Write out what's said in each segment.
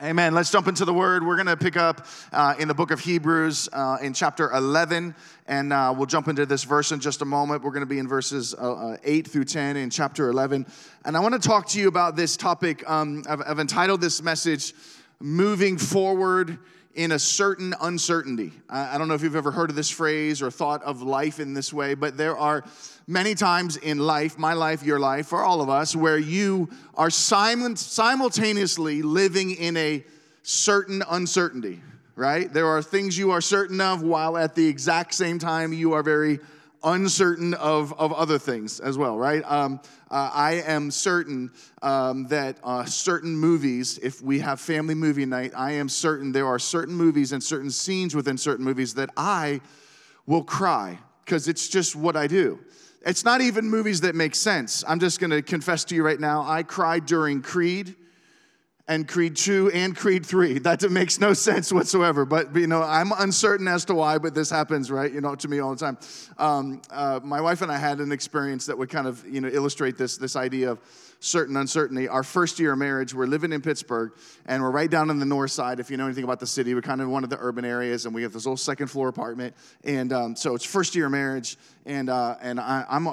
Amen. Let's jump into the Word. We're going to pick up in the book of Hebrews in chapter 11, and we'll jump into this verse in just a moment. We're going to be in verses 8 through 10 in chapter 11, and I want to talk to you about this topic. I've entitled this message, Moving Forward in a Certain Uncertainty. I don't know if you've ever heard of this phrase or thought of life in this way, but there are many times in life, my life, your life, for all of us, where you are simultaneously living in a certain uncertainty, right? There are things you are certain of while at the exact same time you are very uncertain of other things as well, right? I am certain that certain movies, if we have family movie night, I am certain there are certain movies and certain scenes within certain movies that I will cry because it's just what I do. It's not even movies that make sense. I'm just going to confess to you right now, I cried during Creed and Creed 2 and Creed 3. That makes no sense whatsoever. But, you know, I'm uncertain as to why, but this happens, right, you know, to me all the time. My wife and I had an experience that would kind of, you know, illustrate this idea of certain uncertainty. Our first year of marriage, we're living in Pittsburgh, and we're right down on the north side. If you know anything about the city, we're kind of in one of the urban areas, and we have this little second-floor apartment. And so it's first year of marriage, and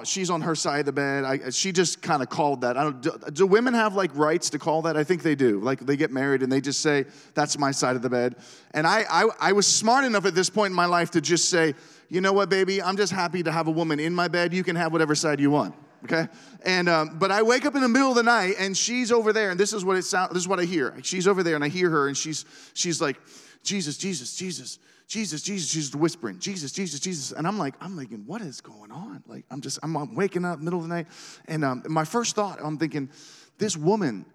she's on her side of the bed. She just kind of called that. Do women have, like, rights to call that? I think they do. Like, they get married, and they just say, that's my side of the bed. And I was smart enough at this point in my life to just say, you know what, baby, I'm just happy to have a woman in my bed. You can have whatever side you want. Okay, and but I wake up in the middle of the night and she's over there, and this is what I hear. She's over there, and I hear her, and she's like, Jesus, Jesus, Jesus, Jesus, Jesus. She's whispering, Jesus, Jesus, Jesus, and I'm thinking, what is going on? Like, I'm waking up middle of the night, and my first thought, I'm thinking, this woman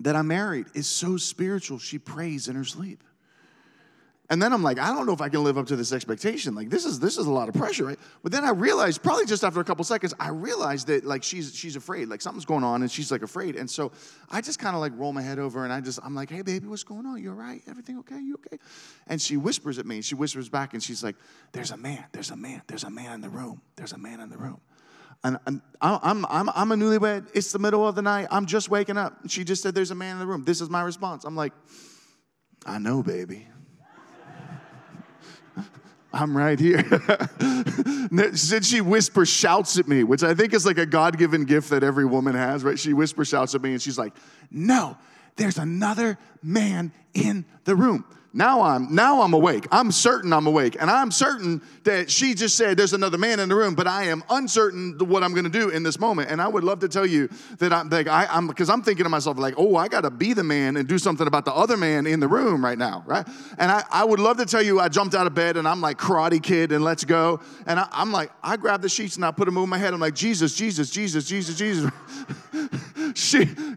that I married is so spiritual. She prays in her sleep. And then I'm like, I don't know if I can live up to this expectation. Like, this is a lot of pressure, right? But then I realized, probably just after a couple seconds, I realized that, like, she's afraid. Like, something's going on, and she's, like, afraid. And so I just kind of, like, roll my head over, and I'm like, hey, baby, what's going on? You all right? Everything okay? You okay? And she whispers at me. She whispers back, and she's like, there's a man. There's a man. There's a man in the room. There's a man in the room. And I'm a newlywed. It's the middle of the night. I'm just waking up. She just said, there's a man in the room. This is my response. I'm like, I know, baby. I'm right here. Since she whisper shouts at me, which I think is like a God-given gift that every woman has, right? She whisper shouts at me, and she's like, no, there's another man in the room. Now I'm awake. I'm certain I'm awake. And I'm certain that she just said there's another man in the room, but I am uncertain what I'm going to do in this moment. And I would love to tell you that I'm because I'm thinking to myself, like, oh, I got to be the man and do something about the other man in the room right now, right? And I would love to tell you I jumped out of bed and I'm like, Karate Kid and let's go. And I'm like, I grabbed the sheets and I put them over my head. I'm like, Jesus, Jesus, Jesus, Jesus, Jesus.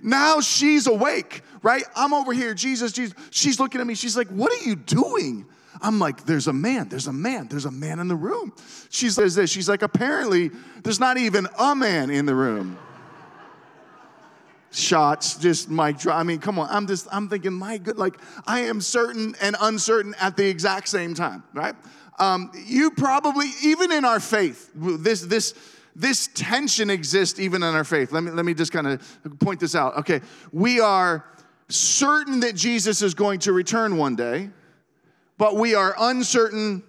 Now she's awake, right? I'm over here, Jesus, Jesus. She's looking at me. She's like, what are you doing? I'm like, there's a man, there's a man, there's a man in the room. She says this. She's like, apparently, there's not even a man in the room. Shots, just mic drop. I mean, come on. I'm thinking, my good, like, I am certain and uncertain at the exact same time, right? You probably, even in our faith, this tension exists even in our faith. Let me just kind of point this out. Okay, we are certain that Jesus is going to return one day, but we are uncertain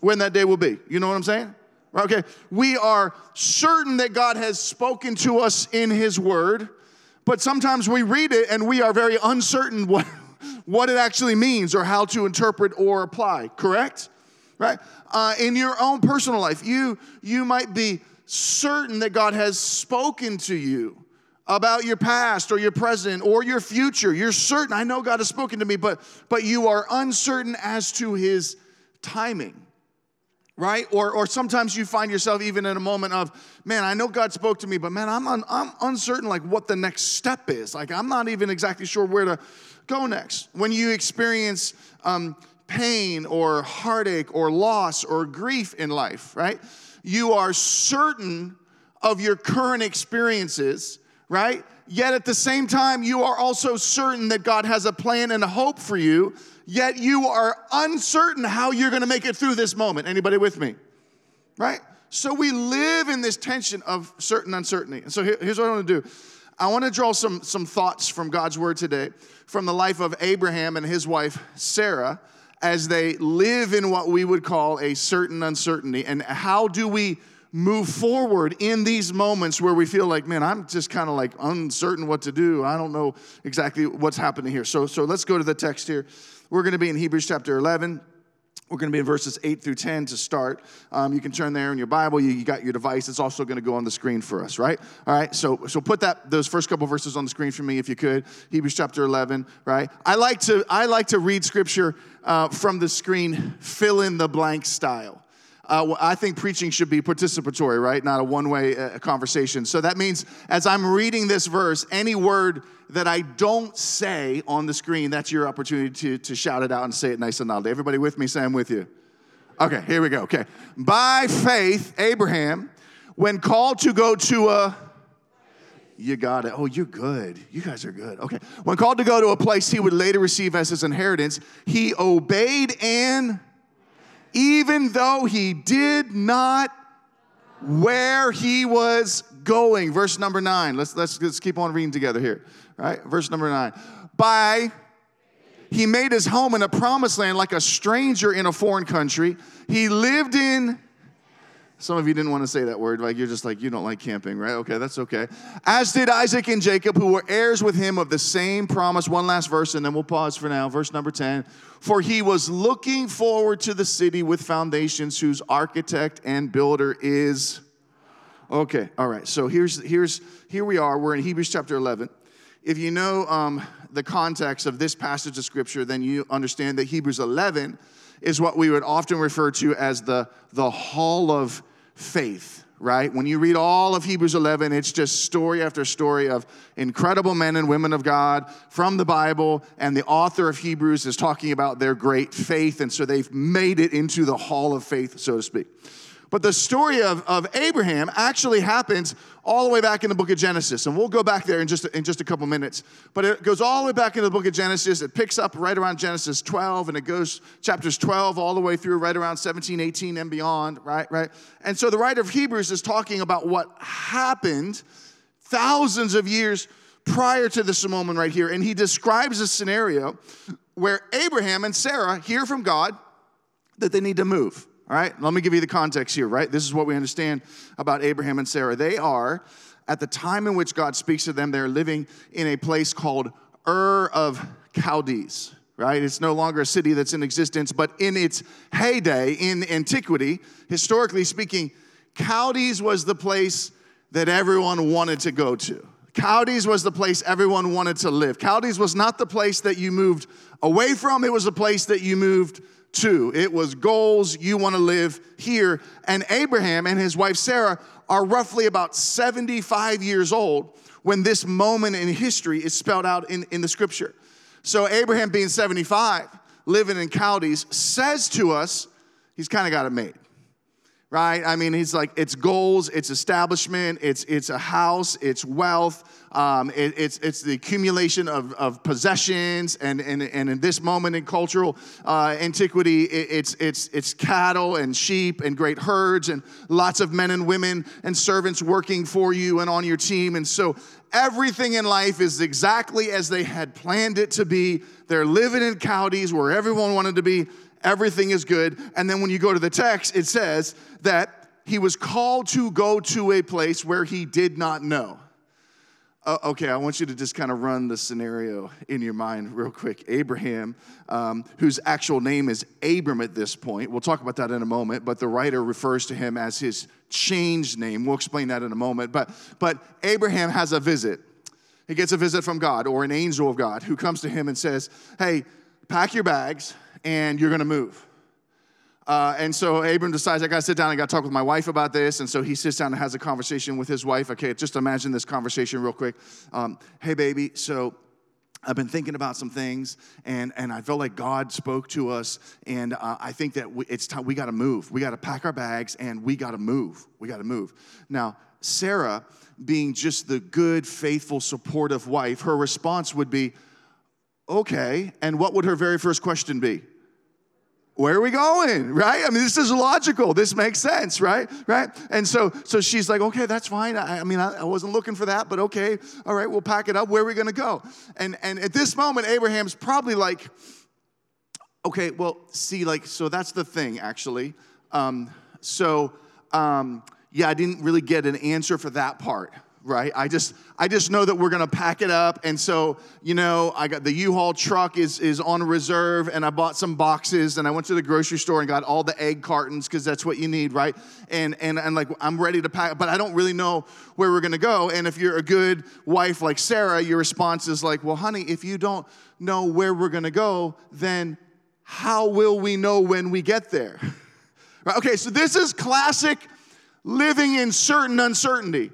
when that day will be. You know what I'm saying? Okay, we are certain that God has spoken to us in His Word, but sometimes we read it and we are very uncertain what it actually means or how to interpret or apply, correct? Right? In your own personal life, you might be certain that God has spoken to you about your past or your present or your future. You're certain, I know God has spoken to me, but you are uncertain as to His timing, right? Or sometimes you find yourself even in a moment of, man, I know God spoke to me, but man, I'm uncertain like what the next step is. Like, I'm not even exactly sure where to go next. When you experience pain or heartache or loss or grief in life, right? You are certain of your current experiences, right? Yet at the same time, you are also certain that God has a plan and a hope for you, yet you are uncertain how you're going to make it through this moment. Anybody with me? Right? So we live in this tension of certain uncertainty. And so here's what I want to do. I want to draw some thoughts from God's word today from the life of Abraham and his wife, Sarah, as they live in what we would call a certain uncertainty. And how do we move forward in these moments where we feel like, man, I'm just kind of like uncertain what to do. I don't know exactly what's happening here. So let's go to the text here. We're going to be in Hebrews chapter 11. We're going to be in verses 8 through 10 to start. You can turn there in your Bible. You got your device. It's also going to go on the screen for us, right? All right, so put those first couple verses on the screen for me, if you could. Hebrews chapter 11, right? I like to read scripture from the screen, fill in the blank style. I think preaching should be participatory, right? Not a one-way conversation. So that means as I'm reading this verse, any word that I don't say on the screen, that's your opportunity to shout it out and say it nice and loudly. Everybody with me? Say I'm with you. Okay, here we go. Okay. By faith, Abraham, when called to go to a... You got it. Oh, you're good. You guys are good. Okay. When called to go to a place he would later receive as his inheritance, he obeyed and... even though he did not where he was going. Verse number 9. Let's keep on reading together here. All right? Verse number 9. By he made his home in a promised land like a stranger in a foreign country. He lived in... Some of you didn't want to say that word. Like you're just like, you don't like camping, right? Okay, that's okay. As did Isaac and Jacob, who were heirs with him of the same promise. One last verse, and then we'll pause for now. Verse number 10. For he was looking forward to the city with foundations, whose architect and builder is... Okay, all right. So here we are. We're in Hebrews chapter 11. If you know the context of this passage of Scripture, then you understand that Hebrews 11 is what we would often refer to as the hall of faith, right? When you read all of Hebrews 11, it's just story after story of incredible men and women of God from the Bible, and the author of Hebrews is talking about their great faith, and so they've made it into the hall of faith, so to speak. But the story of Abraham actually happens all the way back in the book of Genesis. And we'll go back there in just a couple minutes. But it goes all the way back into the book of Genesis. It picks up right around Genesis 12, and it goes chapters 12 all the way through right around 17, 18, and beyond, right? And so the writer of Hebrews is talking about what happened thousands of years prior to this moment right here. And he describes a scenario where Abraham and Sarah hear from God that they need to move. All right, let me give you the context here, right? This is what we understand about Abraham and Sarah. They are, at the time in which God speaks to them, they're living in a place called Ur of Chaldees, right? It's no longer a city that's in existence, but in its heyday, in antiquity, historically speaking, Chaldees was the place that everyone wanted to go to. Chaldees was the place everyone wanted to live. Chaldees was not the place that you moved away from. It was the place that you moved to. It was goals, you want to live here. And Abraham and his wife Sarah are roughly about 75 years old when this moment in history is spelled out in the scripture. So Abraham being 75, living in Chaldees, says to us, he's kind of got it made, right? I mean, he's like, it's goals, it's establishment, it's a house, it's wealth, it's the accumulation of possessions, and in this moment in cultural antiquity, it's cattle and sheep and great herds and lots of men and women and servants working for you and on your team. And so everything in life is exactly as they had planned it to be. They're living in Chaldees where everyone wanted to be. Everything is good. And then when you go to the text, it says that he was called to go to a place where he did not know. Okay, I want you to just kind of run the scenario in your mind real quick. Abraham, whose actual name is Abram at this point. We'll talk about that in a moment, but the writer refers to him as his changed name. We'll explain that in a moment. But Abraham has a visit. He gets a visit from God or an angel of God who comes to him and says, hey, pack your bags and you're going to move. And so Abram decides, I got to sit down. I got to talk with my wife about this. And so he sits down and has a conversation with his wife. Okay, just imagine this conversation real quick. Hey, baby, so I've been thinking about some things, and I felt like God spoke to us, and I think that it's time. We got to move. We got to pack our bags, and we got to move. We got to move. Now, Sarah, being just the good, faithful, supportive wife, her response would be, okay, and what would her very first question be? where are we going, right? I mean, this is logical. This makes sense, right? And so she's like, okay, that's fine. I wasn't looking for that, but okay. All right, we'll pack it up. Where are we going to go? And at this moment, Abraham's probably like, okay, well, see, like, so that's the thing, actually. Yeah, I didn't really get an answer for that part, right? I just know that we're going to pack it up. And so, you know, I got the U-Haul truck is on reserve, and I bought some boxes, and I went to the grocery store and got all the egg cartons because that's what you need, right? And like, I'm ready to pack, but I don't really know where we're going to go. And if you're a good wife like Sarah, your response is like, well, honey, if you don't know where we're going to go, then how will we know when we get there? Right? Okay, so this is classic living in certain uncertainty.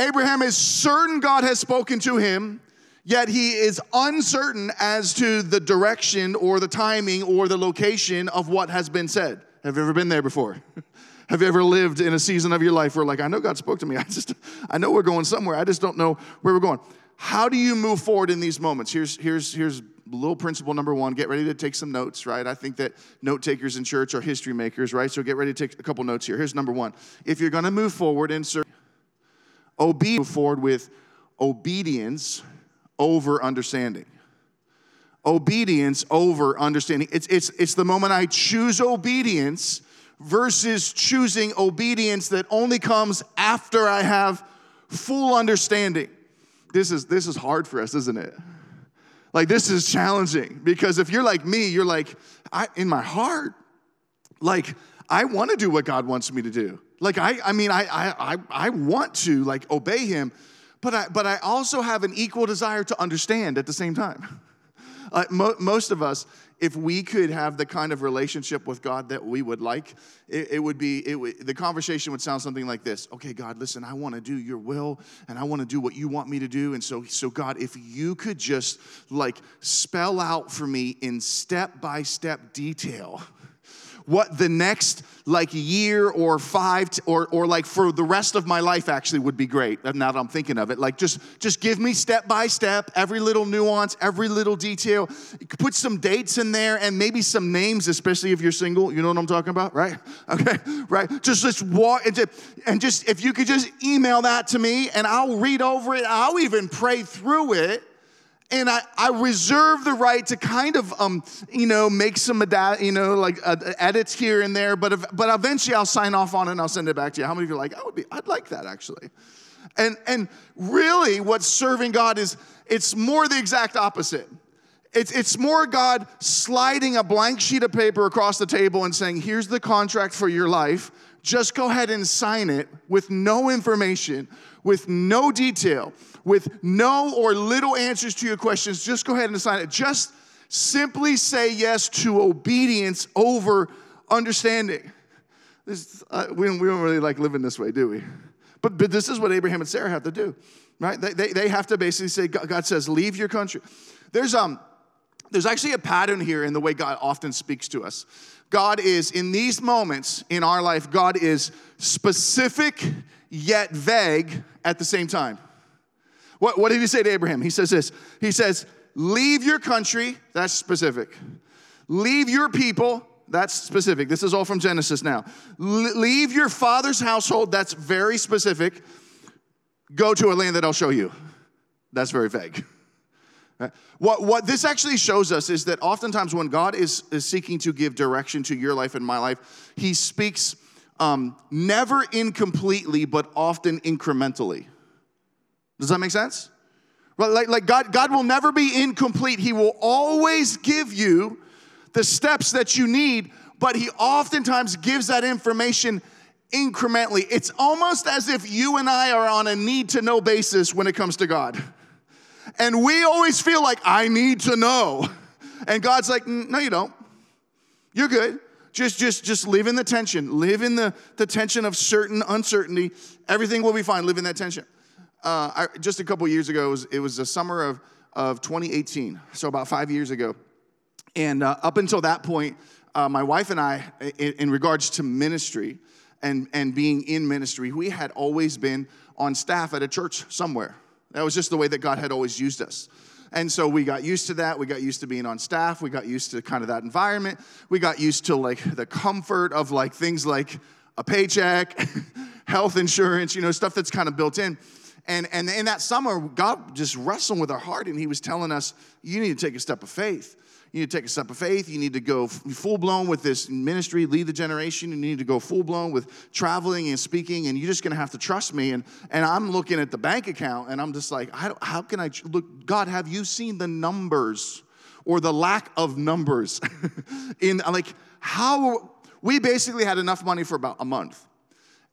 Abraham is certain God has spoken to him, yet he is uncertain as to the direction or the timing or the location of what has been said. Have you ever been there before? Have you ever lived in a season of your life where, like, I know God spoke to me. I know we're going somewhere. I just don't know where we're going. How do you move forward in these moments? Here's little principle number one. Get ready to take some notes, right? I think that note takers in church are history makers, right? So get ready to take a couple notes here. Here's number one. If you're going to move forward and move forward with obedience over understanding. Obedience over understanding. It's the moment I choose obedience versus choosing obedience that only comes after I have full understanding. This is hard for us, isn't it? Like, this is challenging, because if you're like me, you're like, in my heart, like, I want to do what God wants me to do. Like, I want to, like, obey him, but I also have an equal desire to understand at the same time. Most of us, if we could have the kind of relationship with God that we would like, the conversation would sound something like this. Okay, God, listen, I want to do your will, and I want to do what you want me to do. And so God, if you could just, like, spell out for me in step-by-step detail what the next, like, year or five or like for the rest of my life actually would be great. Now that I'm thinking of it, like, just give me step by step, every little nuance, every little detail. Put some dates in there and maybe some names, especially if you're single. You know what I'm talking about, right? Okay, right. Just walk and if you could just email that to me, and I'll read over it. I'll even pray through it. And I reserve the right to kind of, make some, edits here and there. But eventually I'll sign off on it and I'll send it back to you. How many of you are like, I'd like that, actually. And really what's serving God is, it's more the exact opposite. It's more God sliding a blank sheet of paper across the table and saying, here's the contract for your life. Just go ahead and sign it with no information, with no detail, with no or little answers to your questions. Just go ahead and sign it. Just simply say yes to obedience over understanding. We don't really like living this way, do we? But this is what Abraham and Sarah have to do, right? They have to basically say, God says, leave your country. There's actually a pattern here in the way God often speaks to us. God is, in these moments in our life, God is specific yet vague at the same time. What did he say to Abraham? He says this. He says, leave your country. That's specific. Leave your people. That's specific. This is all from Genesis now. Leave your father's household. That's very specific. Go to a land that I'll show you. That's very vague. Right? What this actually shows us is that oftentimes when God is seeking to give direction to your life and my life, he speaks never incompletely, but often incrementally. Does that make sense? Like God will never be incomplete. He will always give you the steps that you need, but he oftentimes gives that information incrementally. It's almost as if you and I are on a need-to-know basis when it comes to God. And we always feel like, I need to know. And God's like, no, you don't. You're good. Just live in the tension. Live in the tension of certain uncertainty. Everything will be fine. Live in that tension. Just a couple years ago, it was the summer of 2018, so about 5 years ago. And up until that point, my wife and I, in regards to ministry and being in ministry, we had always been on staff at a church somewhere. That was just the way that God had always used us. And so we got used to that. We got used to being on staff. We got used to kind of that environment. We got used to like the comfort of like things like a paycheck, health insurance, you know, stuff that's kind of built in. And in that summer, God just wrestled with our heart, and he was telling us, you need to take a step of faith. You need to take a step of faith. You need to go full-blown with this ministry, lead the generation. You need to go full-blown with traveling and speaking, and you're just going to have to trust me. And I'm looking at the bank account, and I'm just like, how can I look? God, have you seen the numbers or the lack of numbers? We basically had enough money for about a month.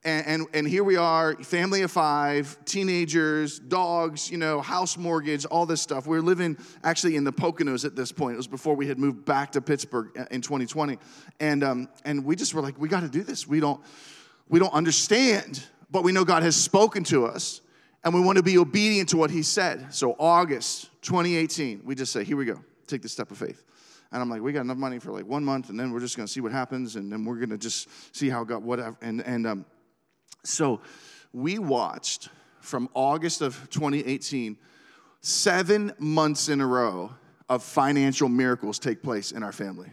And here we are, family of five, teenagers, dogs, you know, house mortgage, all this stuff. We were living actually in the Poconos at this point. It was before we had moved back to Pittsburgh in 2020. And we just were like, we got to do this. We don't understand, but we know God has spoken to us, and we want to be obedient to what he said. So August 2018, we just say, here we go. Take the step of faith. And I'm like, we got enough money for like 1 month, and then we're just going to see what happens, and then we're going to just see how God, whatever. So we watched from August of 2018, 7 months in a row of financial miracles take place in our family.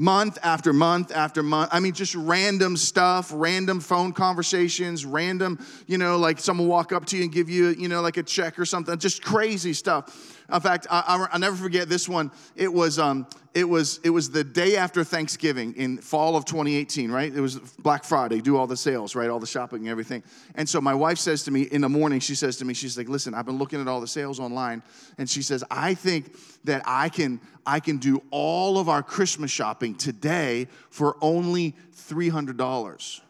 Month after month after month. I mean, just random stuff, random phone conversations, random, you know, like someone walk up to you and give you, you know, like a check or something. Just crazy stuff. In fact, I'll never forget this one. It was the day after Thanksgiving in fall of 2018, right? It was Black Friday, do all the sales, right? All the shopping and everything. And so my wife says to me in the morning, she says to me, she's like, listen, I've been looking at all the sales online. And she says, I think that I can do all of our Christmas shopping today for only $300.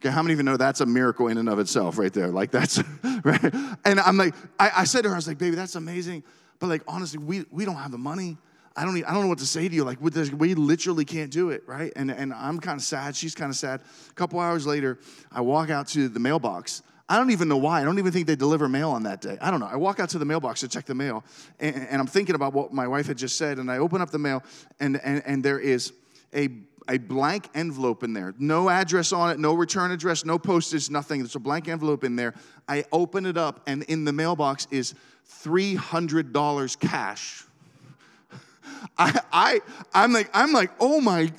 Okay, how many of you know that's a miracle in and of itself right there? Like that's, right? And I'm like, I said to her, I was like, baby, that's amazing. But like, honestly, we don't have the money. I don't know what to say to you. Like, we literally can't do it, right? And I'm kind of sad. She's kind of sad. A couple hours later, I walk out to the mailbox. I don't even know why. I don't even think they deliver mail on that day. I don't know. I walk out to the mailbox to check the mail, and I'm thinking about what my wife had just said, and I open up the mail, and there is a blank envelope in there. No address on it, no return address, no postage, nothing. There's a blank envelope in there. I open it up, and in the mailbox is $300 cash. I'm like, oh my,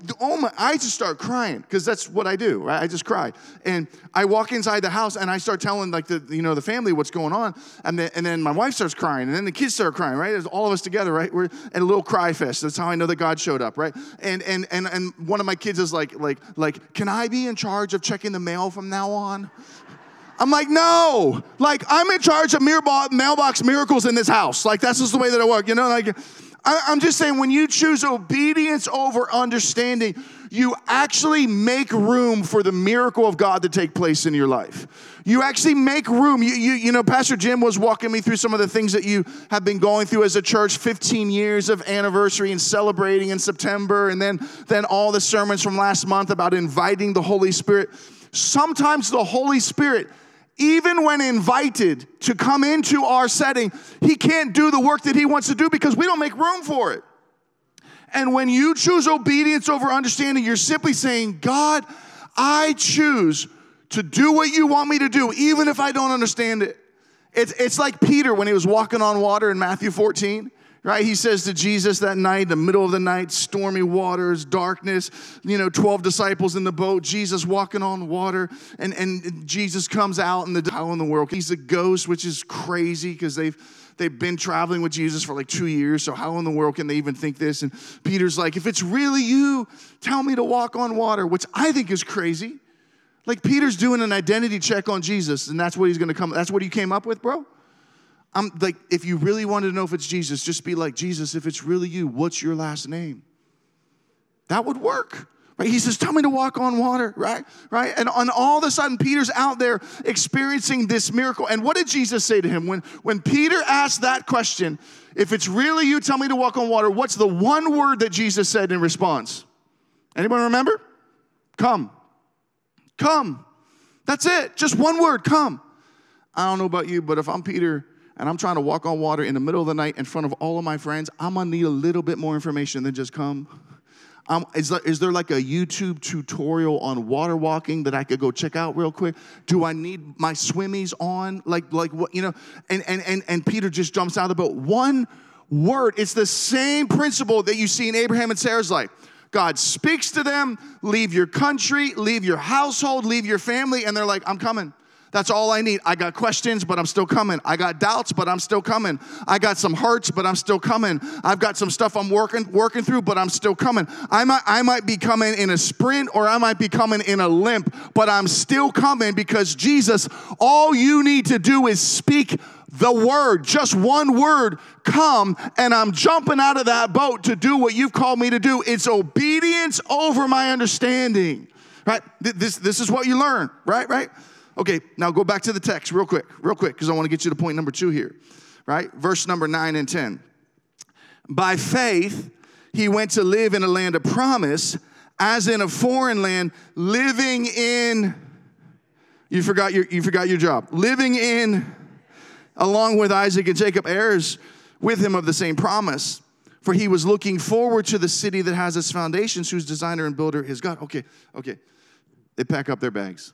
I just start crying, because that's what I do, right? I just cry. And I walk inside the house, and I start telling, like, the family what's going on, and then my wife starts crying, and then the kids start crying, right? It's all of us together, right? We're at a little cry fest. That's how I know that God showed up, right? And one of my kids is like, can I be in charge of checking the mail from now on? I'm like, no, like, I'm in charge of mailbox miracles in this house. Like, that's just the way that I work, you know, like... I'm just saying, when you choose obedience over understanding, you actually make room for the miracle of God to take place in your life. You actually make room. You know, Pastor Jim was walking me through some of the things that you have been going through as a church, 15 years of anniversary and celebrating in September, and then all the sermons from last month about inviting the Holy Spirit. Sometimes the Holy Spirit, even when invited to come into our setting, he can't do the work that he wants to do because we don't make room for it. And when you choose obedience over understanding, you're simply saying, God, I choose to do what you want me to do, even if I don't understand it. It's like Peter when he was walking on water in Matthew 14. Right, he says to Jesus that night, the middle of the night, stormy waters, darkness, you know, 12 disciples in the boat, Jesus walking on water, and Jesus comes out, and how in the world? He's a ghost, which is crazy, because they've been traveling with Jesus for like 2 years, so how in the world can they even think this? And Peter's like, if it's really you, tell me to walk on water, which I think is crazy. Like, Peter's doing an identity check on Jesus, and that's what he's going to come, that's what he came up with, bro? I'm like, if you really wanted to know if it's Jesus, just be like, Jesus, if it's really you, what's your last name? That would work, right? He says, tell me to walk on water, right? And on all of a sudden, Peter's out there experiencing this miracle. And what did Jesus say to him? When Peter asked that question, if it's really you, tell me to walk on water, what's the one word that Jesus said in response? Anyone remember? Come. Come. That's it. Just one word, come. I don't know about you, but if I'm Peter... and I'm trying to walk on water in the middle of the night in front of all of my friends, I'm going to need a little bit more information than just come. Is there like a YouTube tutorial on water walking that I could go check out real quick? Do I need my swimmies on? Like what, you know? And Peter just jumps out of the boat. One word. It's the same principle that you see in Abraham and Sarah's life. God speaks to them, leave your country, leave your household, leave your family, and they're like, I'm coming. That's all I need. I got questions, but I'm still coming. I got doubts, but I'm still coming. I got some hurts, but I'm still coming. I've got some stuff I'm working through, but I'm still coming. I might be coming in a sprint, or I might be coming in a limp, but I'm still coming because Jesus, all you need to do is speak the word, just one word, come, and I'm jumping out of that boat to do what you've called me to do. It's obedience over my understanding, right? This is what you learn, right? Okay, now go back to the text real quick, because I want to get you to point number 2 here, right? Verse number 9 and 10. By faith, he went to live in a land of promise, as in a foreign land, living in, you forgot your job, living in, along with Isaac and Jacob, heirs with him of the same promise. For he was looking forward to the city that has its foundations, whose designer and builder is God. Okay. They pack up their bags.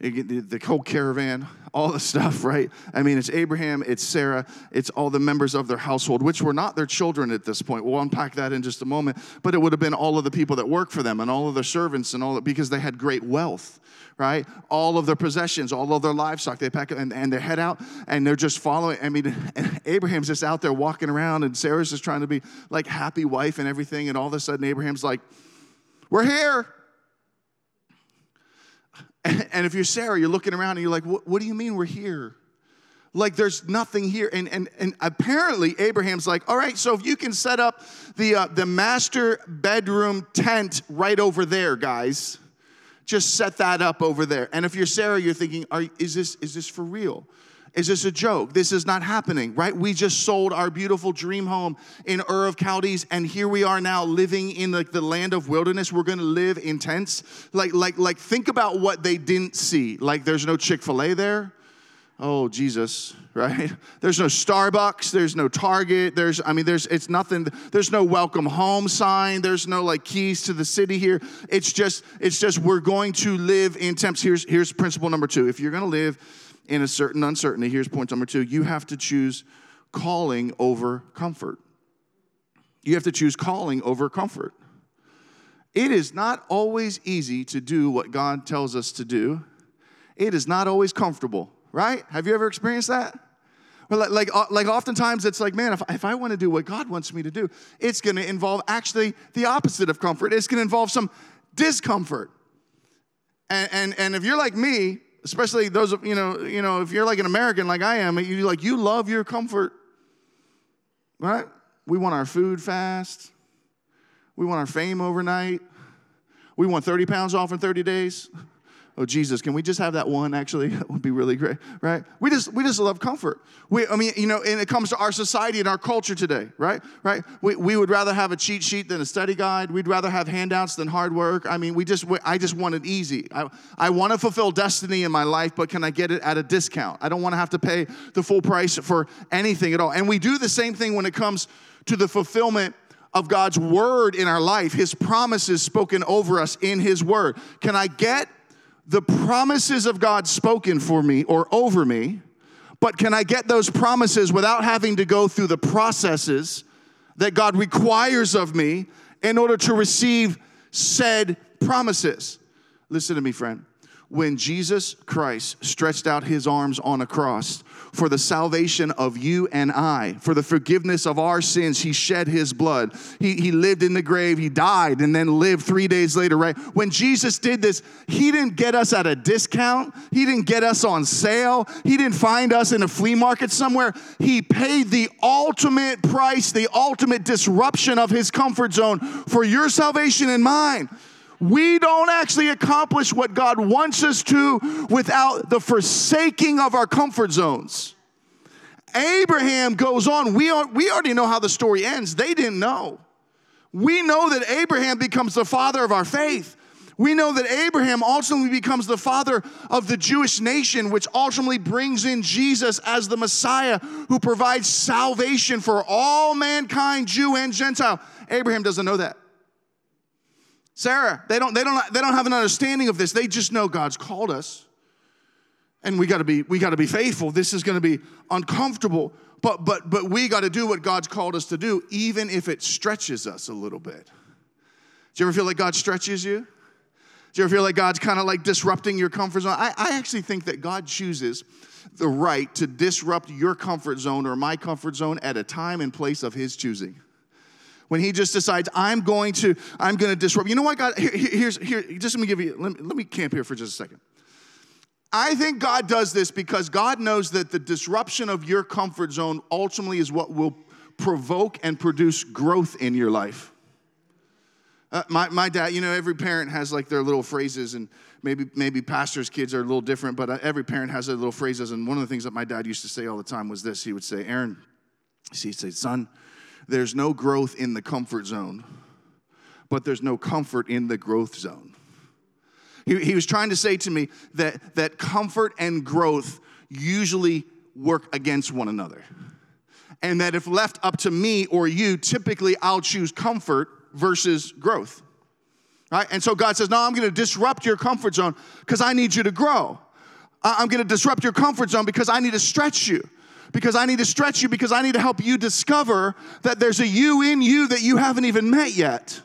The whole caravan, all the stuff, right? I mean, it's Abraham, it's Sarah, it's all the members of their household, which were not their children at this point. We'll unpack that in just a moment. But it would have been all of the people that worked for them and all of their servants and all that, because they had great wealth, right? All of their possessions, all of their livestock, they pack and they head out and they're just following. I mean, Abraham's just out there walking around and Sarah's just trying to be like happy wife and everything. And all of a sudden, Abraham's like, we're here. And if you're Sarah, you're looking around and you're like, what do you mean we're here? Like, there's nothing here. And apparently Abraham's like, all right, so if you can set up the master bedroom tent right over there, guys, just set that up over there. And if you're Sarah, you're thinking, is this for real? Is this a joke? This is not happening, right? We just sold our beautiful dream home in Ur of Chaldees, and here we are now living in like the land of wilderness. We're going to live in tents. Like think about what they didn't see. Like, there's no Chick-fil-A there. Oh, Jesus, right? There's no Starbucks. There's no Target. It's nothing. There's no welcome home sign. There's no like keys to the city here. It's just we're going to live in tents. Here's principle number 2. If you're going to live in a certain uncertainty, here's point number 2, you have to choose calling over comfort. You have to choose calling over comfort. It is not always easy to do what God tells us to do. It is not always comfortable, right? Have you ever experienced that? Well, like oftentimes it's like, man, if I want to do what God wants me to do, it's going to involve actually the opposite of comfort. It's going to involve some discomfort. And if you're like me, especially those of you know, if you're like an American like I am, you love your comfort, right? We want our food fast. We want our fame overnight. We want 30 pounds off in 30 days. Oh, Jesus, can we just have that one, actually? That would be really great, right? We just love comfort. And it comes to our society and our culture today, right? We would rather have a cheat sheet than a study guide. We'd rather have handouts than hard work. I mean, I just want it easy. I want to fulfill destiny in my life, but can I get it at a discount? I don't want to have to pay the full price for anything at all. And we do the same thing when it comes to the fulfillment of God's word in our life, his promises spoken over us in his word. Can I get the promises of God spoken for me or over me, but can I get those promises without having to go through the processes that God requires of me in order to receive said promises? Listen to me, friend. When Jesus Christ stretched out his arms on a cross for the salvation of you and I, for the forgiveness of our sins, he shed his blood. He lived in the grave, he died, and then lived 3 days later, right? When Jesus did this, he didn't get us at a discount. He didn't get us on sale. He didn't find us in a flea market somewhere. He paid the ultimate price, the ultimate disruption of his comfort zone for your salvation and mine. We don't actually accomplish what God wants us to without the forsaking of our comfort zones. Abraham goes on. We already know how the story ends. They didn't know. We know that Abraham becomes the father of our faith. We know that Abraham ultimately becomes the father of the Jewish nation, which ultimately brings in Jesus as the Messiah who provides salvation for all mankind, Jew and Gentile. Abraham doesn't know that. Sarah, they don't have an understanding of this. They just know God's called us. And we got to be faithful. This is going to be uncomfortable, but we got to do what God's called us to do, even if it stretches us a little bit. Do you ever feel like God stretches you? Do you ever feel like God's kind of like disrupting your comfort zone? I actually think that God chooses the right to disrupt your comfort zone or my comfort zone at a time and place of his choosing. When he just decides, I'm going to disrupt. You know what, God? Let me camp here for just a second. I think God does this because God knows that the disruption of your comfort zone ultimately is what will provoke and produce growth in your life. My dad, you know, every parent has like their little phrases, and maybe pastors' kids are a little different, but every parent has their little phrases. And one of the things that my dad used to say all the time was this. He would say, Aaron, he'd say, son, there's no growth in the comfort zone, but there's no comfort in the growth zone. He was trying to say to me that comfort and growth usually work against one another. And that if left up to me or you, typically I'll choose comfort versus growth, right? And so God says, no, I'm going to disrupt your comfort zone because I need you to grow. I'm going to disrupt your comfort zone because I need to stretch you, because I need to stretch you, because I need to help you discover that there's a you in you that you haven't even met yet,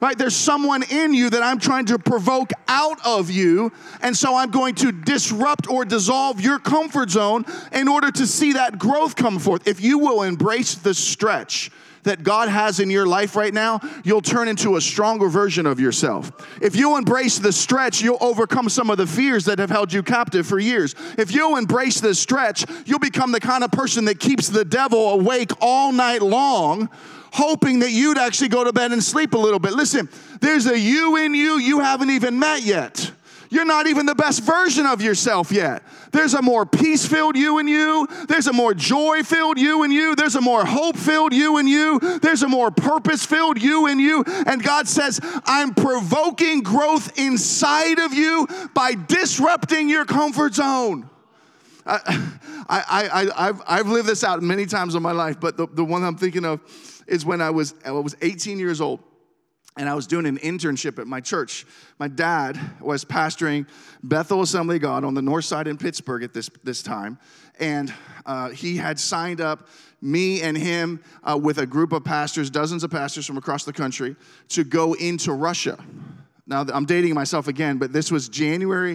right? There's someone in you that I'm trying to provoke out of you, and so I'm going to disrupt or dissolve your comfort zone in order to see that growth come forth. If you will embrace the stretch that God has in your life right now, you'll turn into a stronger version of yourself. If you embrace the stretch, you'll overcome some of the fears that have held you captive for years. If you embrace the stretch, you'll become the kind of person that keeps the devil awake all night long, hoping that you'd actually go to bed and sleep a little bit. Listen, there's a you in you you haven't even met yet. You're not even the best version of yourself yet. There's a more peace-filled you in you. There's a more joy-filled you in you. There's a more hope-filled you in you. There's a more purpose-filled you in you. And God says, I'm provoking growth inside of you by disrupting your comfort zone. I've lived this out many times in my life, but the one I'm thinking of is when I was 18 years old. And I was doing an internship at my church. My dad was pastoring Bethel Assembly of God on the north side in Pittsburgh at this time. And he had signed up me and him with a group of pastors, dozens of pastors from across the country, to go into Russia. Now, I'm dating myself again, but this was January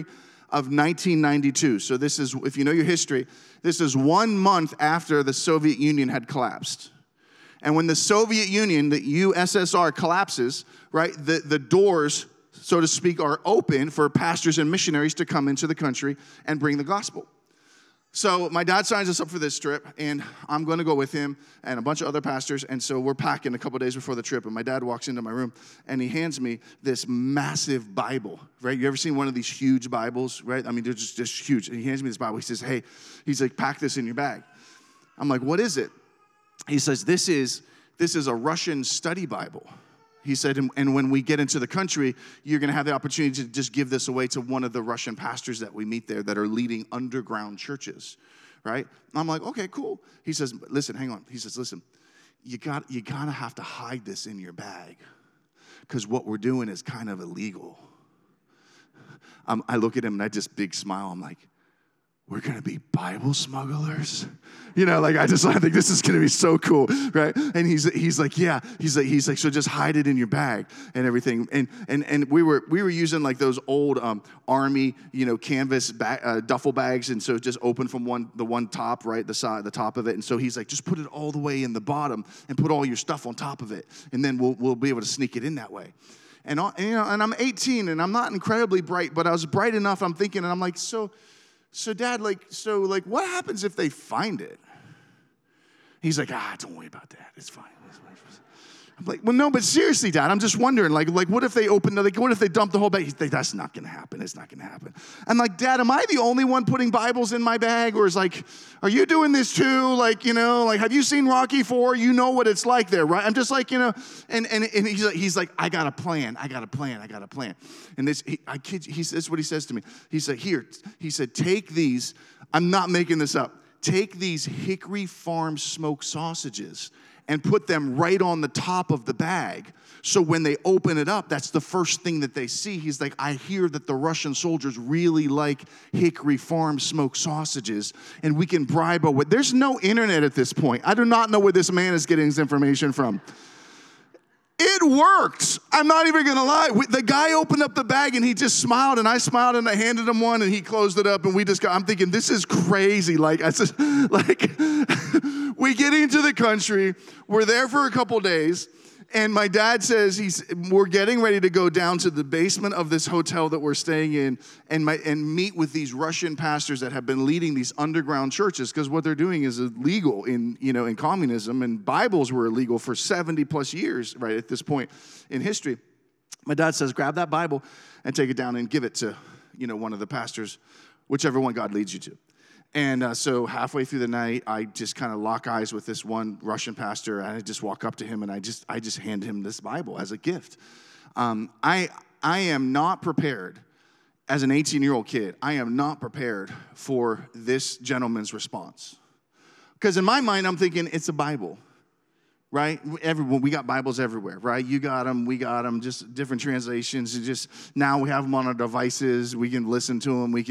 of 1992. So this is, if you know your history, this is 1 month after the Soviet Union had collapsed. And when the Soviet Union, the USSR, collapses, right, the doors, so to speak, are open for pastors and missionaries to come into the country and bring the gospel. So my dad signs us up for this trip, and I'm going to go with him and a bunch of other pastors. And so we're packing a couple days before the trip, and my dad walks into my room, and he hands me this massive Bible, right? You ever seen one of these huge Bibles, right? I mean, they're just huge. And he hands me this Bible. He says, hey, he's like, pack this in your bag. I'm like, what is it? He says, this is a Russian study Bible. He said, and when we get into the country, you're going to have the opportunity to just give this away to one of the Russian pastors that we meet there that are leading underground churches, right? And I'm like, okay, cool. He says, listen, hang on. He says, listen, you gotta have to hide this in your bag because what we're doing is kind of illegal. I look at him and I just big smile. I'm like, we're going to be Bible smugglers? You know, like, I think this is going to be so cool, right? And he's like, yeah. He's like, so just hide it in your bag and everything. And we were using, like, those old army, you know, canvas duffel bags, and so just open from the one top, right, the top of it. And so he's like, just put it all the way in the bottom and put all your stuff on top of it, and then we'll be able to sneak it in that way. And, you know, and I'm 18, and I'm not incredibly bright, but I was bright enough, I'm thinking, and I'm like, So Dad, like, what happens if they find it? He's like, don't worry about that. It's fine. I'm like, well, no, but seriously, Dad, I'm just wondering, like, what if they open, like, what if they dump the whole bag? He's like, that's not going to happen. It's not going to happen. I'm like, Dad, am I the only one putting Bibles in my bag? Or is like, are you doing this too? Like, you know, like, have you seen Rocky IV? You know what it's like there, right? I'm just like, you know, and he's like, I got a plan. And this, this is what he says to me. He said, here, he said, take these, I'm not making this up. Take these Hickory Farm smoked sausages and put them right on the top of the bag. So when they open it up, that's the first thing that they see. He's like, I hear that the Russian soldiers really like Hickory Farm smoked sausages, and we can bribe away. There's no internet at this point. I do not know where this man is getting his information from. It worked. I'm not even going to lie. The guy opened up the bag, and he just smiled, and I smiled, and I handed him one, and he closed it up, and we just got, I'm thinking, this is crazy. We get into the country. We're there for a couple days. And my dad says we're getting ready to go down to the basement of this hotel that we're staying in and meet with these Russian pastors that have been leading these underground churches, because what they're doing is illegal in communism, and Bibles were illegal for 70 plus years right at this point in history. My dad says, grab that Bible and take it down and give it to one of the pastors, whichever one God leads you to. And so halfway through the night, I just kind of lock eyes with this one Russian pastor, and I just walk up to him, and I just hand him this Bible as a gift. I am not prepared, as an 18-year-old kid, I am not prepared for this gentleman's response. Because in my mind, I'm thinking, it's a Bible, right? Everyone, we got Bibles everywhere, right? You got them, we got them, just different translations. Just now we have them on our devices. We can listen to them. We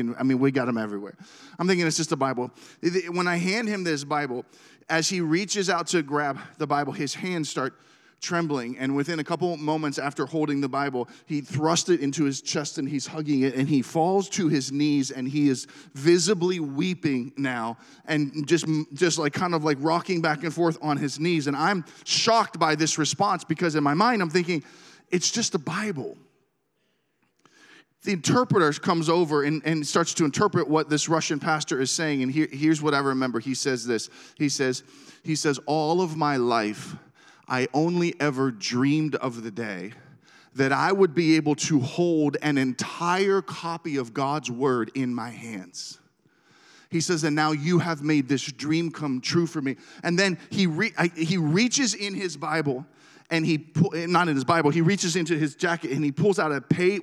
got them everywhere. I'm thinking it's just a Bible. When I hand him this Bible, as he reaches out to grab the Bible, his hands start trembling. And within a couple moments after holding the Bible, he thrust it into his chest and he's hugging it, and he falls to his knees, and he is visibly weeping now and just like kind of like rocking back and forth on his knees. And I'm shocked by this response, because in my mind I'm thinking, it's just a Bible. The interpreter comes over and starts to interpret what this Russian pastor is saying. And here's what I remember. He says this. He says, all of my life, I only ever dreamed of the day that I would be able to hold an entire copy of God's word in my hands. He says, and now you have made this dream come true for me. And then he reaches in his Bible, and he reaches into his jacket, and he pulls out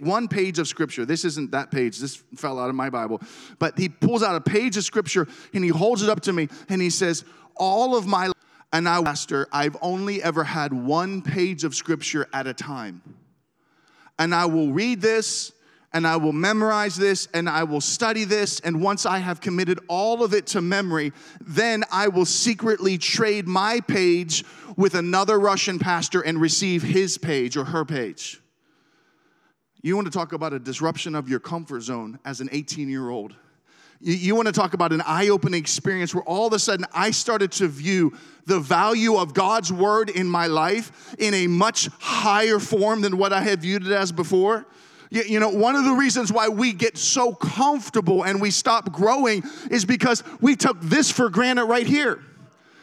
one page of scripture. This isn't that page. This fell out of my Bible. But he pulls out a page of scripture, and he holds it up to me, and he says, all of my life, and pastor, I've only ever had one page of scripture at a time. And I will read this, and I will memorize this, and I will study this, and once I have committed all of it to memory, then I will secretly trade my page with another Russian pastor and receive his page or her page. You want to talk about a disruption of your comfort zone as an 18-year-old. You want to talk about an eye-opening experience where all of a sudden I started to view the value of God's word in my life in a much higher form than what I had viewed it as before. One of the reasons why we get so comfortable and we stop growing is because we took this for granted right here.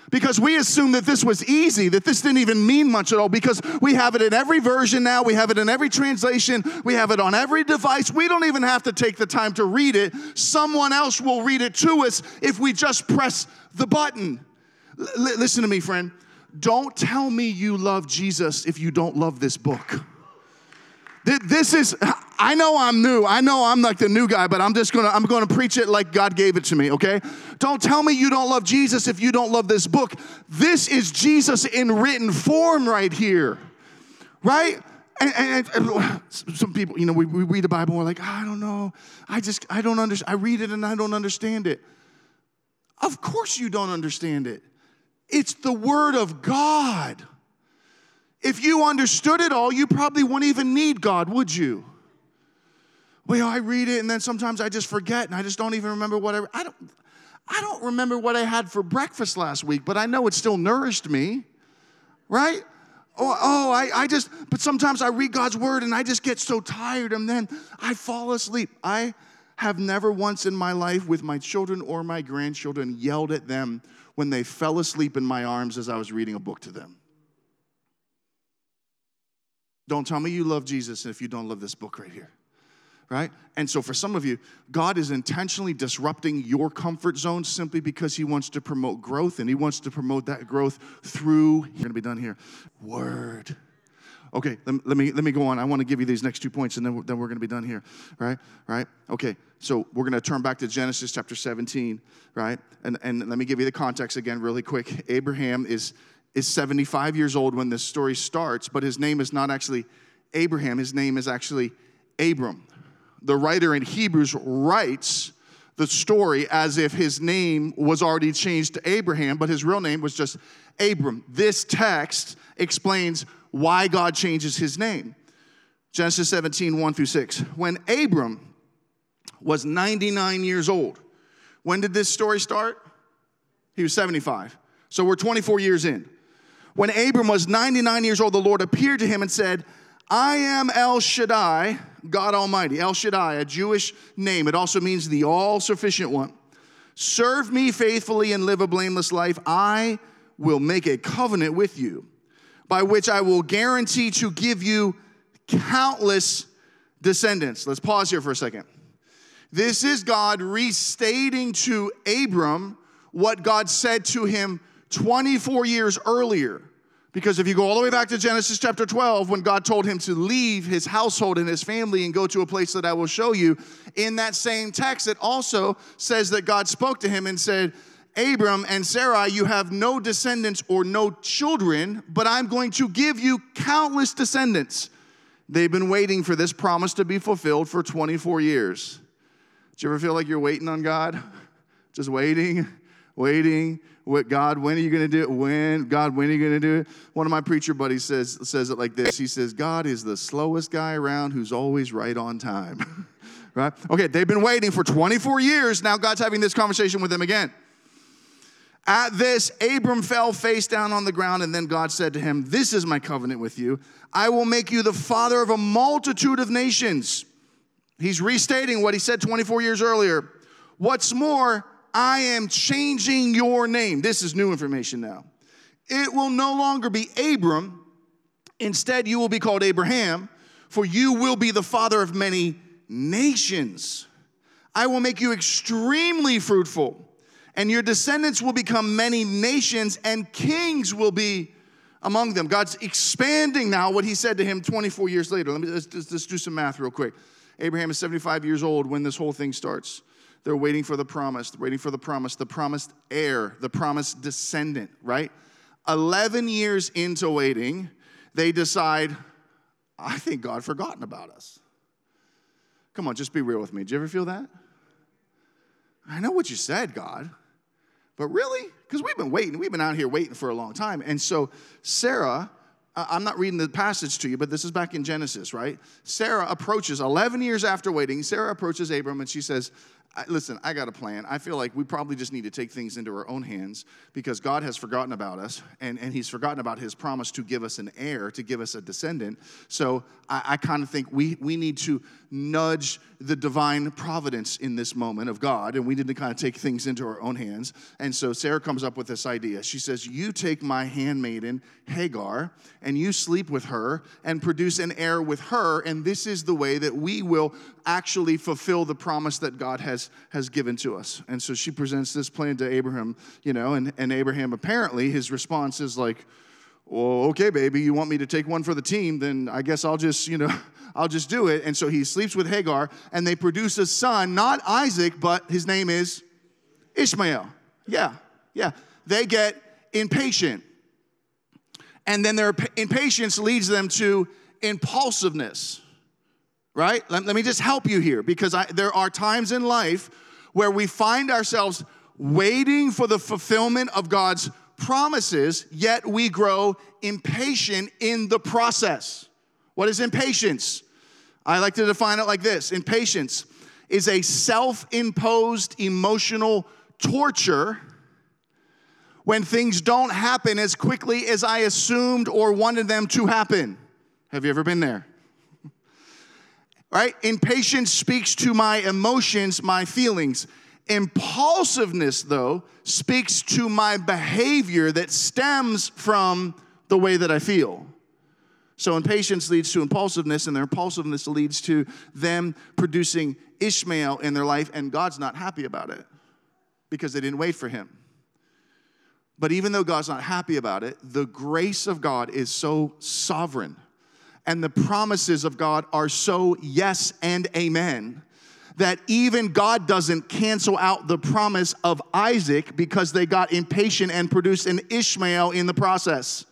Because we assumed that this was easy, that this didn't even mean much at all, because we have it in every version now, we have it in every translation, we have it on every device. We don't even have to take the time to read it. Someone else will read it to us if we just press the button. Listen to me, friend. Don't tell me you love Jesus if you don't love this book. I know I'm new. I know I'm like the new guy, but I'm going to preach it like God gave it to me, okay? Don't tell me you don't love Jesus if you don't love this book. This is Jesus in written form right here, right? And some people, we read the Bible and we're like, I don't know. I don't understand. I read it and I don't understand it. Of course you don't understand it. It's the Word of God. If you understood it all, you probably wouldn't even need God, would you? Well, I read it, and then sometimes I just forget, and I just don't even remember what I don't remember what I had for breakfast last week, but I know it still nourished me, right? But sometimes I read God's word, and I just get so tired, and then I fall asleep. I have never once in my life with my children or my grandchildren yelled at them when they fell asleep in my arms as I was reading a book to them. Don't tell me you love Jesus if you don't love this book right here, right? And so for some of you, God is intentionally disrupting your comfort zone simply because he wants to promote growth, and he wants to promote that growth through, you're going to be done here, word. Okay, let me go on. I want to give you these next 2 points, and then we're going to be done here, right? Right? Okay, so we're going to turn back to Genesis chapter 17, right? And let me give you the context again really quick. Abraham is is 75 years old when this story starts, but his name is not actually Abraham. His name is actually Abram. The writer in Hebrews writes the story as if his name was already changed to Abraham, but his real name was just Abram. This text explains why God changes his name. Genesis 17, 1 through 6. When Abram was 99 years old, when did this story start? He was 75. So we're 24 years in. When Abram was 99 years old, the Lord appeared to him and said, I am El Shaddai, God Almighty. El Shaddai, a Jewish name. It also means the all-sufficient one. Serve me faithfully and live a blameless life. I will make a covenant with you, by which I will guarantee to give you countless descendants. Let's pause here for a second. This is God restating to Abram what God said to him 24 years earlier. Because if you go all the way back to Genesis chapter 12, when God told him to leave his household and his family and go to a place that I will show you, in that same text, it also says that God spoke to him and said, Abram and Sarah, you have no descendants or no children, but I'm going to give you countless descendants. They've been waiting for this promise to be fulfilled for 24 years. Do you ever feel like you're waiting on God? Just waiting. What, God, when are you going to do it? When are you going to do it? One of my preacher buddies says it like this. He says, God is the slowest guy around who's always right on time. Right? Okay, they've been waiting for 24 years. Now God's having this conversation with them again. At this, Abram fell face down on the ground, and then God said to him, this is my covenant with you. I will make you the father of a multitude of nations. He's restating what he said 24 years earlier. What's more, I am changing your name. This is new information now. It will no longer be Abram. Instead, you will be called Abraham, for you will be the father of many nations. I will make you extremely fruitful, and your descendants will become many nations, and kings will be among them. God's expanding now what he said to him 24 years later. Let's do some math real quick. Abraham is 75 years old when this whole thing starts. They're waiting for the promise, the promised heir, the promised descendant, right? 11 years into waiting, they decide, I think God forgotten about us. Come on, just be real with me. Did you ever feel that? I know what you said, God, but really? Because we've been waiting. We've been out here waiting for a long time. And so Sarah, I'm not reading the passage to you, but this is back in Genesis, right? Sarah approaches, 11 years after waiting, Sarah approaches Abram and she says, listen, I got a plan. I feel like we probably just need to take things into our own hands because God has forgotten about us, and he's forgotten about his promise to give us an heir, to give us a descendant. So I kind of think we need to nudge the divine providence in this moment of God, and we need to kind of take things into our own hands. And so Sarah comes up with this idea. She says, you take my handmaiden, Hagar, and you sleep with her and produce an heir with her, and this is the way that we will actually fulfill the promise that God has given to us. And so she presents this plan to Abraham, and Abraham apparently, his response is like, well, okay, baby, you want me to take one for the team, then I guess I'll just do it. And so he sleeps with Hagar, and they produce a son, not Isaac, but his name is Ishmael. Yeah. They get impatient. And then their impatience leads them to impulsiveness, right? Let me just help you here, because there are times in life where we find ourselves waiting for the fulfillment of God's promises, yet we grow impatient in the process. What is impatience? I like to define it like this. Impatience is a self-imposed emotional torture when things don't happen as quickly as I assumed or wanted them to happen. Have you ever been there? Right? Impatience speaks to my emotions, my feelings. Impulsiveness, though, speaks to my behavior that stems from the way that I feel. So impatience leads to impulsiveness, and their impulsiveness leads to them producing Ishmael in their life, and God's not happy about it because they didn't wait for him. But even though God's not happy about it, the grace of God is so sovereign, and the promises of God are so yes and amen, that even God doesn't cancel out the promise of Isaac because they got impatient and produced an Ishmael in the process.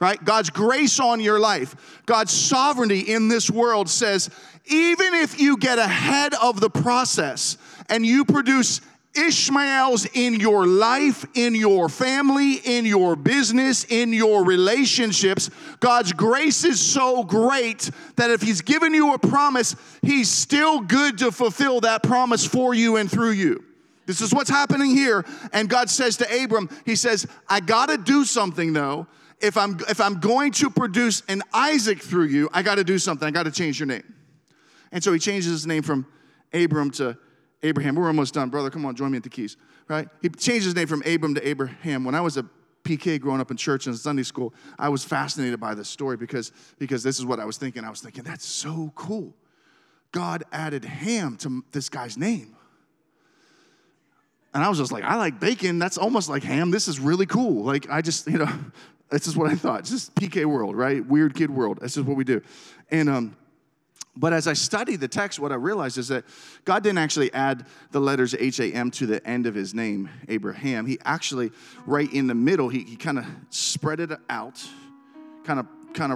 Right? God's grace on your life, God's sovereignty in this world says, even if you get ahead of the process and you produce Ishmaels in your life, in your family, in your business, in your relationships, God's grace is so great that if he's given you a promise, he's still good to fulfill that promise for you and through you. This is what's happening here. And God says to Abram, he says, I got to do something though. If I'm going to produce an Isaac through you, I got to do something. I got to change your name. And so he changes his name from Abram to Abraham. We're almost done, brother. Come on, join me at the keys, right? He changed his name from Abram to Abraham. When I was a PK growing up in church and Sunday school, I was fascinated by this story because this is what I was thinking. I was thinking, that's so cool. God added Ham to this guy's name. And I was just like, I like bacon. That's almost like ham. This is really cool. Like, I just, this is what I thought. It's just PK world, right? Weird kid world. This is what we do. And, but as I studied the text, what I realized is that God didn't actually add the letters H-A-M to the end of his name, Abraham. He actually, right in the middle, he kind of spread it out, kind of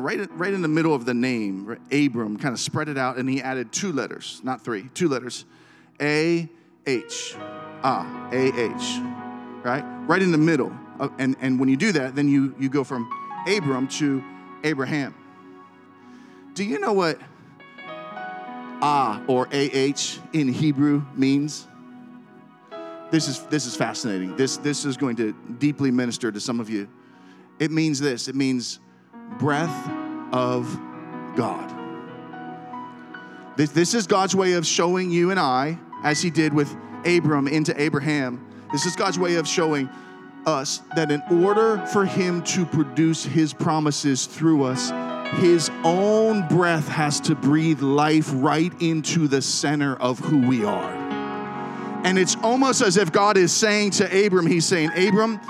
right in the middle of the name, right, Abram, kind of spread it out, and he added two letters, not three, two letters, A-H, right? Right in the middle. And when you do that, then you go from Abram to Abraham. Do you know what or A-H in Hebrew means? This is fascinating. This is going to deeply minister to some of you. It means this. It means breath of God. This is God's way of showing you and I, as he did with Abram into Abraham, this is God's way of showing us that in order for him to produce his promises through us, his own breath has to breathe life right into the center of who we are. And it's almost as if God is saying to Abram, he's saying, Abram,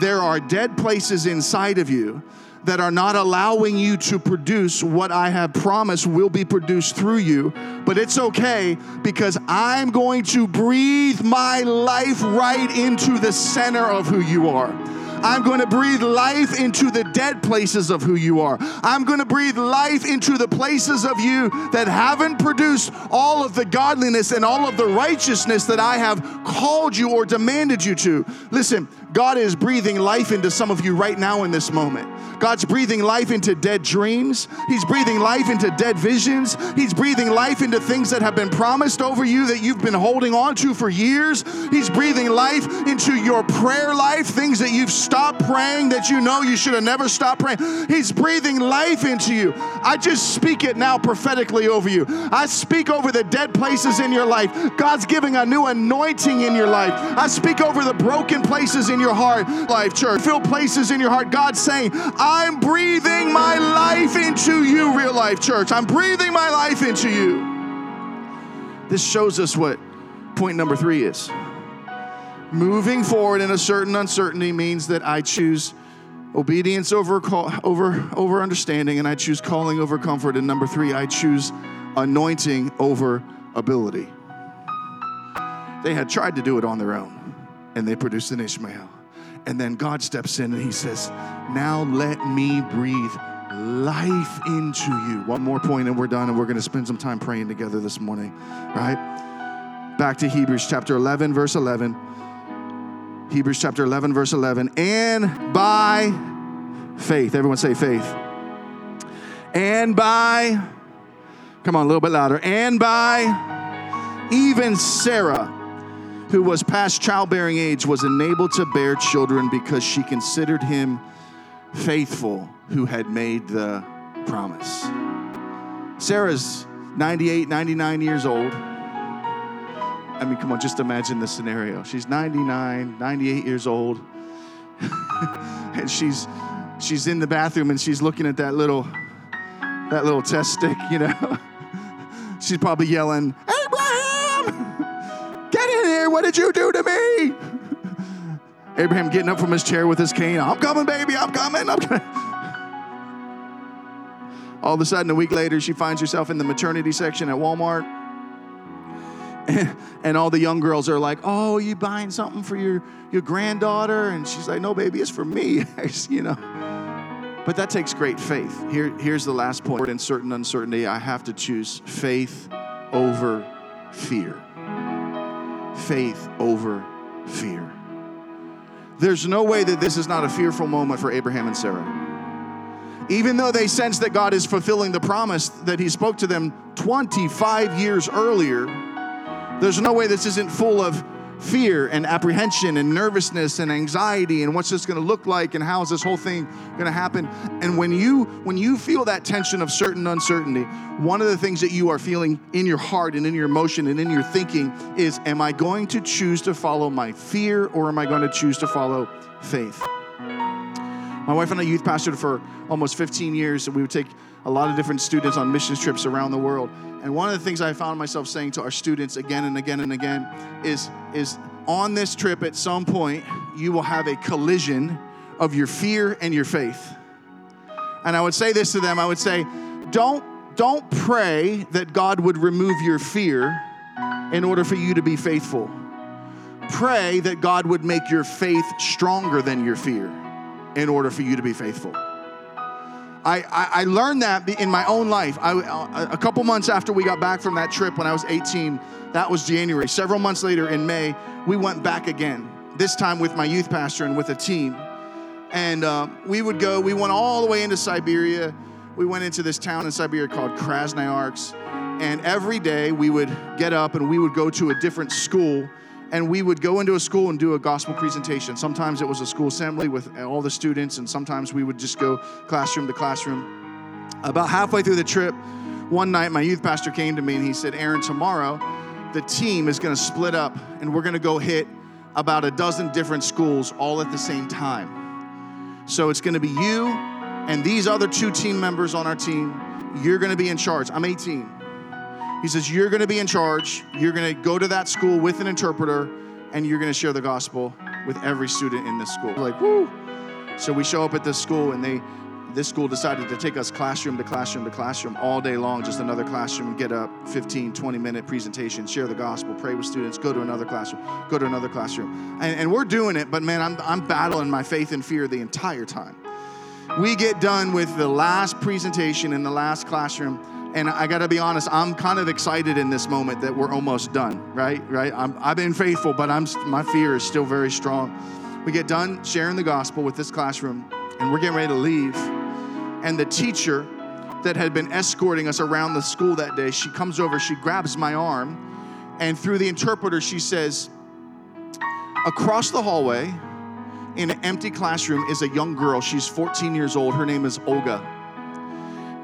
there are dead places inside of you that are not allowing you to produce what I have promised will be produced through you. But it's okay because I'm going to breathe my life right into the center of who you are. I'm going to breathe life into the dead places of who you are. I'm going to breathe life into the places of you that haven't produced all of the godliness and all of the righteousness that I have called you or demanded you to. Listen, God is breathing life into some of you right now in this moment. God's breathing life into dead dreams. He's breathing life into dead visions. He's breathing life into things that have been promised over you that you've been holding on to for years. He's breathing life into your prayer life, things that you've stopped praying that you know you should have never stopped praying. He's breathing life into you. I just speak it now prophetically over you. I speak over the dead places in your life. God's giving a new anointing in your life. I speak over the broken places in your heart, life, church. Fill places in your heart. God's saying, I'm breathing my life into you, real life church. I'm breathing my life into you. This shows us what point number 3 is. Moving forward in a certain uncertainty means that I choose obedience over understanding, and I choose calling over comfort. And number 3, I choose anointing over ability. They had tried to do it on their own, and they produced an Ishmael. And then God steps in and he says, now let me breathe life into you. One more point and we're done, and we're going to spend some time praying together this morning, right? Back to Hebrews chapter 11, verse 11. Hebrews chapter 11, verse 11. And by faith, everyone say faith. And by, come on, a little bit louder. And by even Sarah, who was past childbearing age, was enabled to bear children because she considered him faithful who had made the promise. Sarah's 98, 99 years old. I mean, come on, just imagine the scenario. She's 99, 98 years old. And she's in the bathroom and she's looking at that little test stick, She's probably yelling, Abraham! Get in here. What did you do to me? Abraham getting up from his chair with his cane. I'm coming, baby. I'm coming. All of a sudden, a week later, she finds herself in the maternity section at Walmart. And all the young girls are like, oh, you buying something for your granddaughter? And she's like, no, baby, it's for me, you know. But that takes great faith. Here's the last point. In certain uncertainty, I have to choose faith over fear. Faith over fear. There's no way that this is not a fearful moment for Abraham and Sarah. Even though they sense that God is fulfilling the promise that he spoke to them 25 years earlier, there's no way this isn't full of fear and apprehension and nervousness and anxiety and what's this going to look like and how is this whole thing going to happen. And when you feel that tension of certain uncertainty, one of the things that you are feeling in your heart and in your emotion and in your thinking is, am I going to choose to follow my fear or am I going to choose to follow faith? My wife and I youth pastored for almost 15 years, and we would take a lot of different students on missions trips around the world. And one of the things I found myself saying to our students again and again and again is on this trip at some point, you will have a collision of your fear and your faith. And I would say this to them. I would say, don't pray that God would remove your fear in order for you to be faithful. Pray that God would make your faith stronger than your fear in order for you to be faithful. I learned that in my own life. A couple months after we got back from that trip when I was 18, that was January. Several months later in May, we went back again, this time with my youth pastor and with a team. And we went all the way into Siberia. We went into this town in Siberia called Krasnoyarsk. And every day we would get up and we would go to a different school. And we would go into a school and do a gospel presentation. Sometimes it was a school assembly with all the students, and sometimes we would just go classroom to classroom. About halfway through the trip, one night my youth pastor came to me and he said, Aaron, tomorrow the team is going to split up and we're going to go hit about a dozen different schools all at the same time. So it's going to be you and these other two team members on our team. You're going to be in charge. I'm 18. He says, you're going to be in charge. You're going to go to that school with an interpreter, and you're going to share the gospel with every student in this school. Like, woo! So we show up at this school, and this school decided to take us classroom to classroom to classroom all day long, just another classroom, get up, 15, 20-minute presentation, share the gospel, pray with students, go to another classroom, go to another classroom. And we're doing it, but man, I'm battling my faith and fear the entire time. We get done with the last presentation in the last classroom, and I got to be honest, I'm kind of excited in this moment that we're almost done, right? I've been faithful, but my fear is still very strong. We get done sharing the gospel with this classroom, and we're getting ready to leave. And the teacher that had been escorting us around the school that day, she comes over, she grabs my arm, and through the interpreter, she says, across the hallway in an empty classroom is a young girl. She's 14 years old. Her name is Olga.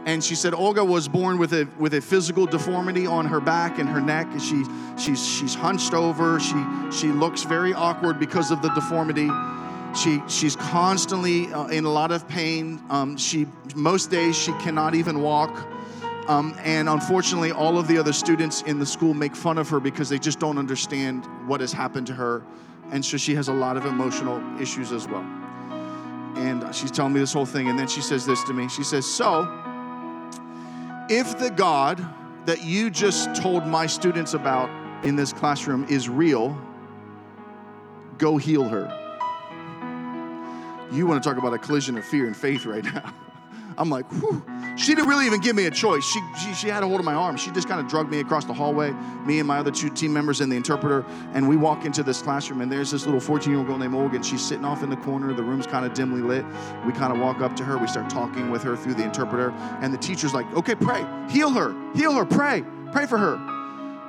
And she said Olga was born with a physical deformity on her back and her neck. She's hunched over. She looks very awkward because of the deformity. She's constantly in a lot of pain. Most days she cannot even walk. And unfortunately, all of the other students in the school make fun of her because they just don't understand what has happened to her. And so she has a lot of emotional issues as well. And she's telling me this whole thing. And then she says this to me. She says, so if the God that you just told my students about in this classroom is real, go heal her. You want to talk about a collision of fear and faith right now. I'm like, whew. She didn't really even give me a choice. She had a hold of my arm. She just kind of dragged me across the hallway, me and my other two team members and the interpreter, and we walk into this classroom, and there's this little 14-year-old girl named Olga, and she's sitting off in the corner. The room's kind of dimly lit. We kind of walk up to her. We start talking with her through the interpreter, and the teacher's like, okay, pray. Heal her. Pray for her.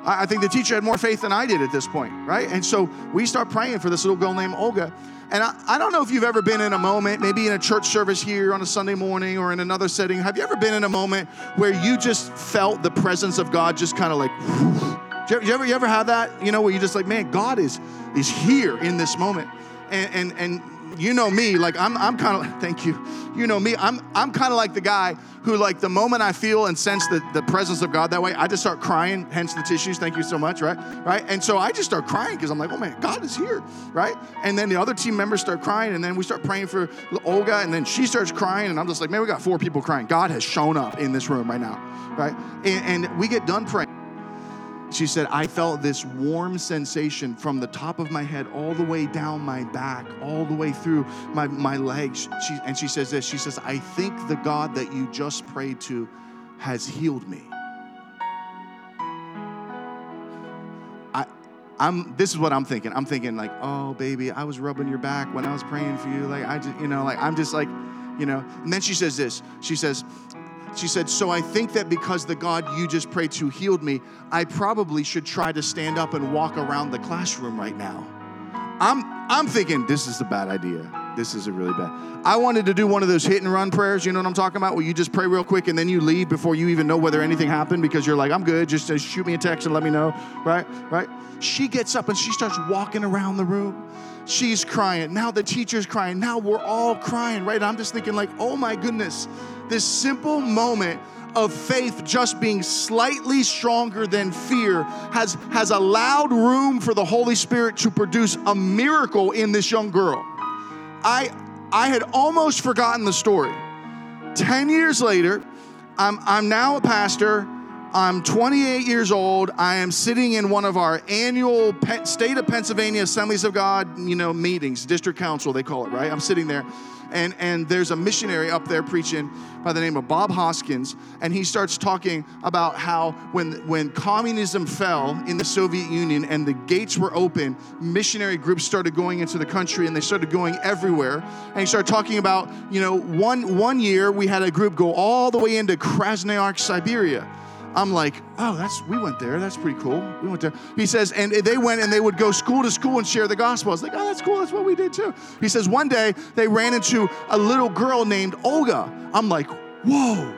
I think the teacher had more faith than I did at this point, right? And so we start praying for this little girl named Olga. And I don't know if you've ever been in a moment, maybe in a church service here on a Sunday morning or in another setting. Have you ever been in a moment where you just felt the presence of God just kind of like, you ever have that? You know, where you're just like, man, God is here in this moment. And you know me, like I'm kind of like, thank you. You know me, I'm kind of like the guy who, like, the moment I feel and sense the presence of God that way, I just start crying, hence the tissues, thank you so much, right? And so I just start crying because I'm like, oh man, God is here, right? And then the other team members start crying, and then we start praying for Olga, and then she starts crying, and I'm just like, man, we got 4 people crying. God has shown up in this room right now, right? And we get done praying. She said, I felt this warm sensation from the top of my head all the way down my back, all the way through my legs. She says this, she says, I think the God that you just prayed to has healed me. This is what I'm thinking. I'm thinking like, oh, baby, I was rubbing your back when I was praying for you. Like, I just, you know, like, I'm just like, you know. And then she says this. She said, so I think that because the God you just prayed to healed me, I probably should try to stand up and walk around the classroom right now. I'm thinking, this is a bad idea. This is a really bad. I wanted to do one of those hit and run prayers. You know what I'm talking about? Where you just pray real quick and then you leave before you even know whether anything happened because you're like, I'm good. Just shoot me a text and let me know. Right? She gets up and she starts walking around the room. She's crying. Now the teacher's crying. Now we're all crying, right? And I'm just thinking like, oh my goodness, this simple moment of faith just being slightly stronger than fear has allowed room for the Holy Spirit to produce a miracle in this young girl. I had almost forgotten the story. 10 years later, I'm now a pastor. I'm 28 years old. I am sitting in one of our annual state of Pennsylvania Assemblies of God, meetings, district council, they call it, right? I'm sitting there, and there's a missionary up there preaching by the name of Bob Hoskins, and he starts talking about how when communism fell in the Soviet Union and the gates were open, missionary groups started going into the country, and they started going everywhere. And he started talking about, one year we had a group go all the way into Krasnoyarsk, Siberia. I'm like, oh, we went there. That's pretty cool. We went there. He says, and they went and they would go school to school and share the gospel. I was like, oh, that's cool. That's what we did too. He says, one day they ran into a little girl named Olga. I'm like, whoa.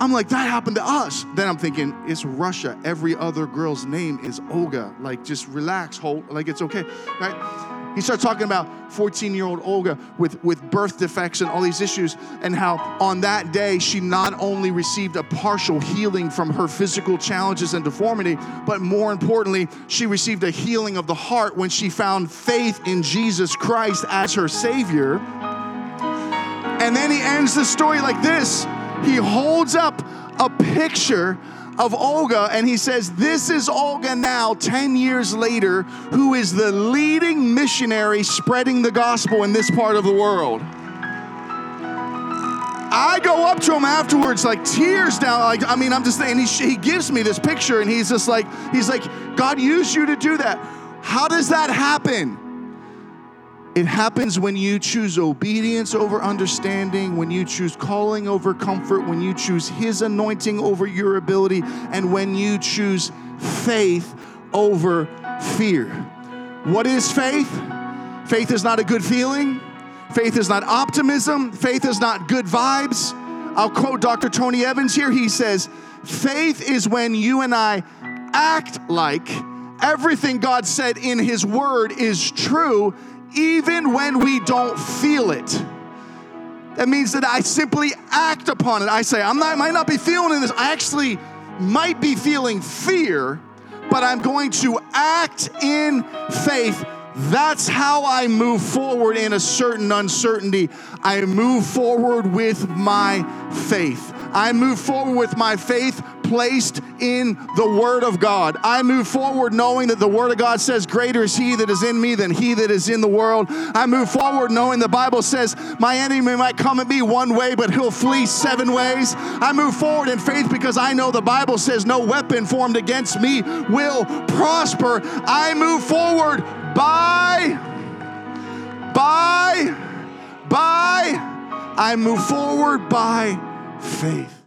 I'm like, that happened to us. Then I'm thinking, it's Russia. Every other girl's name is Olga. Like, just relax, like it's okay, right? He starts talking about 14-year-old Olga with birth defects and all these issues, and how on that day she not only received a partial healing from her physical challenges and deformity, but more importantly, she received a healing of the heart when she found faith in Jesus Christ as her Savior. And then he ends the story like this. He holds up a picture of Olga, and he says, this is Olga now, 10 years later, who is the leading missionary spreading the gospel in this part of the world. I go up to him afterwards, like tears down, like, I mean, I'm just, and he gives me this picture, and he's just like, God used you to do that. How does that happen? It happens when you choose obedience over understanding, when you choose calling over comfort, when you choose His anointing over your ability, and when you choose faith over fear. What is faith? Faith is not a good feeling. Faith is not optimism. Faith is not good vibes. I'll quote Dr. Tony Evans here. He says, faith is when you and I act like everything God said in His Word is true, even when we don't feel it. That means that I simply act upon it. I say, I might not be feeling this. I actually might be feeling fear, but I'm going to act in faith. That's how I move forward in a certain uncertainty. I move forward with my faith. I move forward with my faith placed in the Word of God. I move forward knowing that the Word of God says, greater is He that is in me than he that is in the world. I move forward knowing the Bible says, my enemy might come at me one way, but he'll flee seven ways. I move forward in faith because I know the Bible says, no weapon formed against me will prosper. I move forward by I move forward by faith.